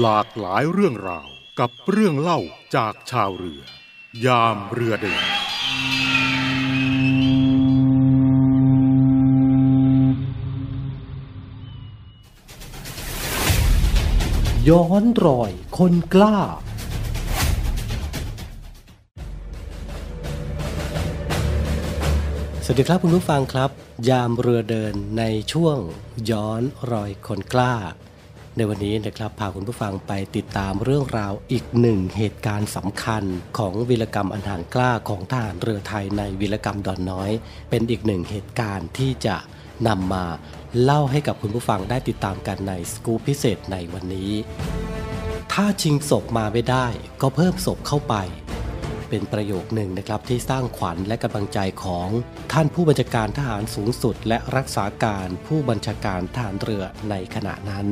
หลากหลายเรื่องราวกับเรื่องเล่าจากชาวเรือยามเรือเดินย้อนรอยคนกล้าสวัสดีครับคุณผู้ฟังครับยามเรือเดินในช่วงย้อนรอยคนกล้าในวันนี้นะครับพาคุณผู้ฟังไปติดตามเรื่องราวอีกหนึ่งเหตุการณ์สำคัญของวีรกรรมอันหาญกล้าของทหารเรือไทยในวีรกรรมดอนน้อยเป็นอีกหนึ่งเหตุการณ์ที่จะนำมาเล่าให้กับคุณผู้ฟังได้ติดตามกันในสกู๊ปพิเศษในวันนี้ถ้าชิงศพมาไม่ได้ก็เพิ่มศพเข้าไปเป็นประโยคหนึ่งนะครับที่สร้างขวัญและกำลังใจของท่านผู้บัญชาการทหารสูงสุดและรักษาการผู้บัญชาการทหารเรือในขณะนั้น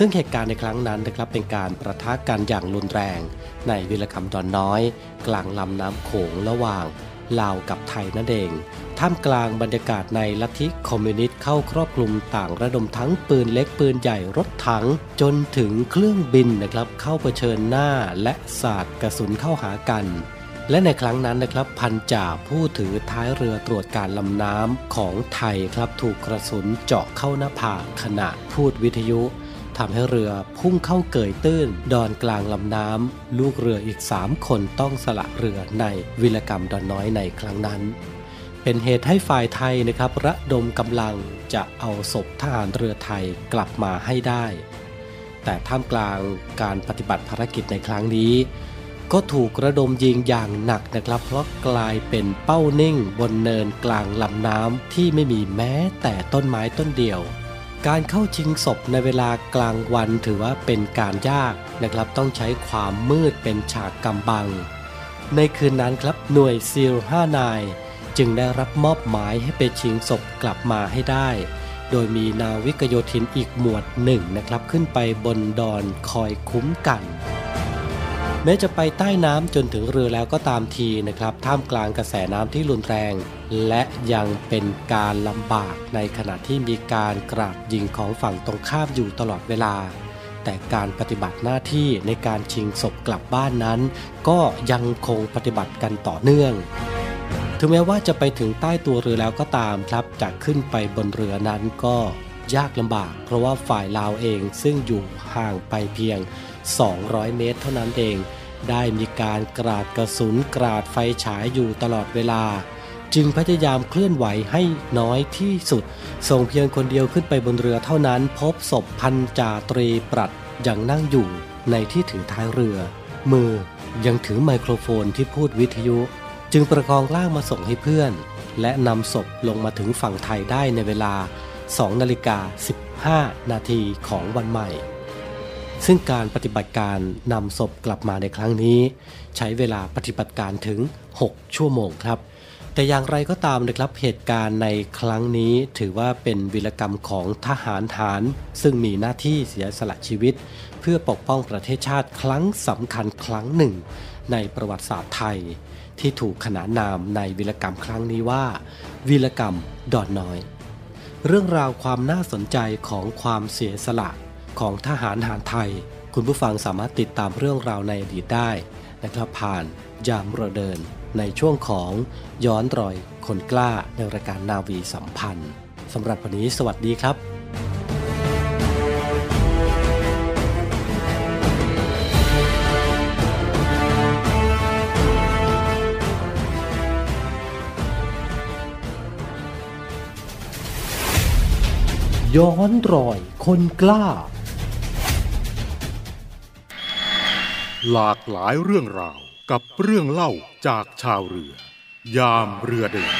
ซึ่งเหตุการณ์ในครั้งนั้นนะครับเป็นการประทะกันอย่างรุนแรงในวีรกรรมดอนน้อยกลางลำน้ำโขงระหว่างลาวกับไทยนั่นเองท่ามกลางบรรยากาศในลัทธิคอมมิวนิสต์เข้าครอบคลุมต่างระดมทั้งปืนเล็กปืนใหญ่รถถังจนถึงเครื่องบินนะครับเข้าเผชิญหน้าและสาดกระสุนเข้าหากันและในครั้งนั้นนะครับพันจ่าผู้ถือท้ายเรือตรวจการลำน้ำของไทยครับถูกกระสุนเจาะเข้าหน้าผากขณะพูดวิทยุทำให้เรือพุ่งเข้าเกยตื้นดอนกลางลำน้ำลูกเรืออีก3คนต้องสละเรือในวีรกรรมดอนน้อยในครั้งนั้นเป็นเหตุให้ฝ่ายไทยนะครับระดมกำลังจะเอาศพทหารเรือไทยกลับมาให้ได้แต่ท่ามกลางการปฏิบัติภารกิจในครั้งนี้ก็ถูกระดมยิงอย่างหนักนะครับเพราะกลายเป็นเป้านิ่งบนเนินกลางลำน้ำที่ไม่มีแม้แต่ต้นไม้ต้นเดียวการเข้าชิงศพในเวลากลางวันถือว่าเป็นการยากนะครับต้องใช้ความมืดเป็นฉากกำบังในคืนนั้นครับหน่วยซีล5นายจึงได้รับมอบหมายให้ไปชิงศพกลับมาให้ได้โดยมีนาวิกโยธินอีกหมวดหนึ่งนะครับขึ้นไปบนดอนคอยคุ้มกันแม้จะไปใต้น้ำจนถึงเรือแล้วก็ตามทีนะครับท่ามกลางกระแสน้ำที่รุนแรงและยังเป็นการลำบากในขณะที่มีการกราดยิงของฝั่งตรงข้ามอยู่ตลอดเวลาแต่การปฏิบัติหน้าที่ในการชิงศพกลับบ้านนั้นก็ยังคงปฏิบัติกันต่อเนื่องถึงแม้ว่าจะไปถึงใต้ตัวเรือแล้วก็ตามครับจะขึ้นไปบนเรือนั้นก็ยากลำบากเพราะว่าฝ่ายลาวเองซึ่งอยู่ห่างไปเพียง200 เมตรเท่านั้นเองได้มีการกราดกระสุนกราดไฟฉายอยู่ตลอดเวลาจึงพยายามเคลื่อนไหวให้น้อยที่สุดส่งเพียงคนเดียวขึ้นไปบนเรือเท่านั้นพบศพพันจ่าตรีปรัชญ์ยังนั่งอยู่ในที่ถือท้ายเรือมือยังถือไมโครโฟนที่พูดวิทยุจึงประคองร่างมาส่งให้เพื่อนและนำศพลงมาถึงฝั่งไทยได้ในเวลา 2:15 นาทีของวันใหม่ซึ่งการปฏิบัติการนำศพกลับมาในครั้งนี้ใช้เวลาปฏิบัติการถึง6ชั่วโมงครับแต่อย่างไรก็ตามนะครับเหตุการณ์ในครั้งนี้ถือว่าเป็นวีรกรรมของทหารหาญซึ่งมีหน้าที่เสียสละชีวิตเพื่อปกป้องประเทศชาติครั้งสำคัญครั้งหนึ่งในประวัติศาสตร์ไทยที่ถูกขนานนามในวีรกรรมครั้งนี้ว่าวีรกรรมดอนน้อยเรื่องราวความน่าสนใจของความเสียสละของทหารไทยคุณผู้ฟังสามารถติดตามเรื่องราวในอดีตได้นะครับผ่านยามเรือเดินในช่วงของย้อนรอยคนกล้าในรายการนาวีสัมพันธ์สำหรับวันนี้สวัสดีครับย้อนรอยคนกล้าหลากหลายเรื่องราวกับเรื่องเล่าจากชาวเรือยามเรือเดิน